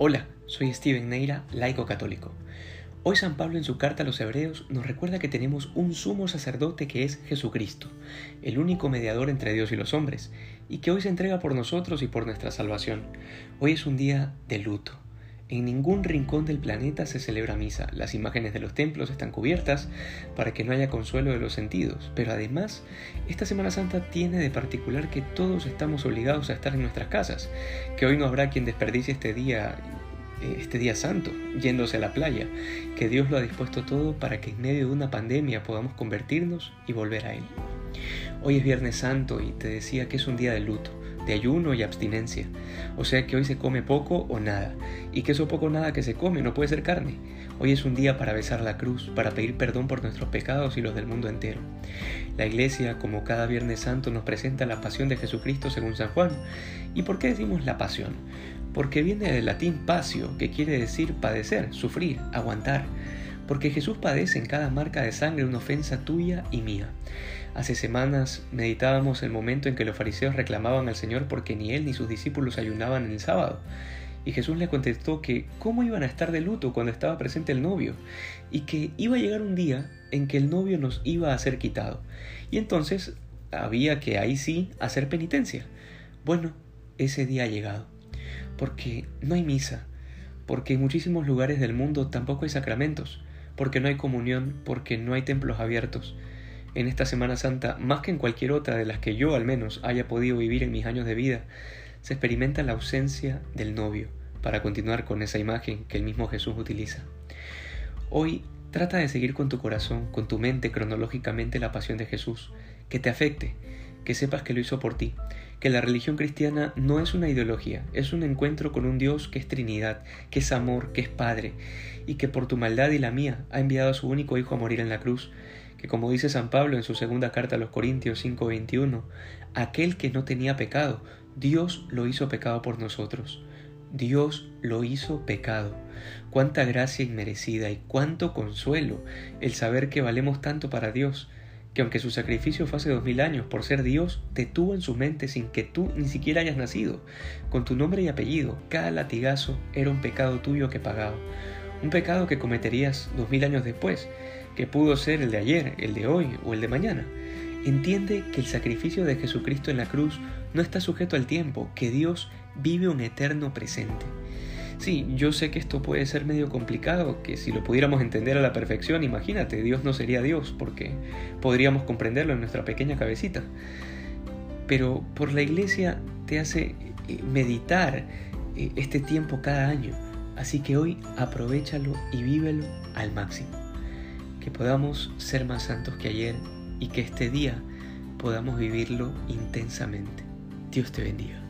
Hola, soy Steven Neira, laico católico. Hoy San Pablo en su carta a los Hebreos nos recuerda que tenemos un sumo sacerdote que es Jesucristo, el único mediador entre Dios y los hombres, y que hoy se entrega por nosotros y por nuestra salvación. Hoy es un día de luto. En ningún rincón del planeta se celebra misa, las imágenes de los templos están cubiertas para que no haya consuelo de los sentidos, pero además, esta Semana Santa tiene de particular que todos estamos obligados a estar en nuestras casas, que hoy no habrá quien desperdicie este día santo, yéndose a la playa, que Dios lo ha dispuesto todo para que en medio de una pandemia podamos convertirnos y volver a Él. Hoy es Viernes Santo y te decía que es un día de luto, de ayuno y abstinencia, o sea que hoy se come poco o nada, y que eso poco o nada que se come no puede ser carne. Hoy es un día para besar la cruz, para pedir perdón por nuestros pecados y los del mundo entero. La Iglesia, como cada Viernes Santo, nos presenta la pasión de Jesucristo según San Juan. ¿Y por qué decimos la pasión? Porque viene del latín pasio, que quiere decir padecer, sufrir, aguantar. Porque Jesús padece en cada marca de sangre una ofensa tuya y mía. Hace semanas meditábamos el momento en que los fariseos reclamaban al Señor porque ni Él ni sus discípulos ayunaban en el sábado. Y Jesús le contestó que cómo iban a estar de luto cuando estaba presente el novio, y que iba a llegar un día en que el novio nos iba a ser quitado. Y entonces había que ahí sí hacer penitencia. Bueno, ese día ha llegado, porque no hay misa, porque en muchísimos lugares del mundo tampoco hay sacramentos, porque no hay comunión, porque no hay templos abiertos. En esta Semana Santa, más que en cualquier otra de las que yo al menos haya podido vivir en mis años de vida, se experimenta la ausencia del novio, para continuar con esa imagen que el mismo Jesús utiliza. Hoy, trata de seguir con tu corazón, con tu mente cronológicamente la pasión de Jesús, que te afecte, que sepas que lo hizo por ti, que la religión cristiana no es una ideología, es un encuentro con un Dios que es Trinidad, que es amor, que es Padre, y que por tu maldad y la mía ha enviado a su único Hijo a morir en la cruz, que como dice San Pablo en su segunda carta a los Corintios 5:21, aquel que no tenía pecado, Dios lo hizo pecado por nosotros. Dios lo hizo pecado. Cuánta gracia inmerecida y cuánto consuelo el saber que valemos tanto para Dios, que aunque su sacrificio fue hace 2000 años por ser Dios, te tuvo en su mente sin que tú ni siquiera hayas nacido. Con tu nombre y apellido, cada latigazo era un pecado tuyo que pagaba. Un pecado que cometerías 2000 años después, que pudo ser el de ayer, el de hoy o el de mañana. Entiende que el sacrificio de Jesucristo en la cruz no está sujeto al tiempo, que Dios vive un eterno presente. Sí, yo sé que esto puede ser medio complicado, que si lo pudiéramos entender a la perfección, imagínate, Dios no sería Dios, porque podríamos comprenderlo en nuestra pequeña cabecita. Pero por la Iglesia te hace meditar este tiempo cada año, así que hoy aprovéchalo y vívelo al máximo. Que podamos ser más santos que ayer y que este día podamos vivirlo intensamente. Dios te bendiga.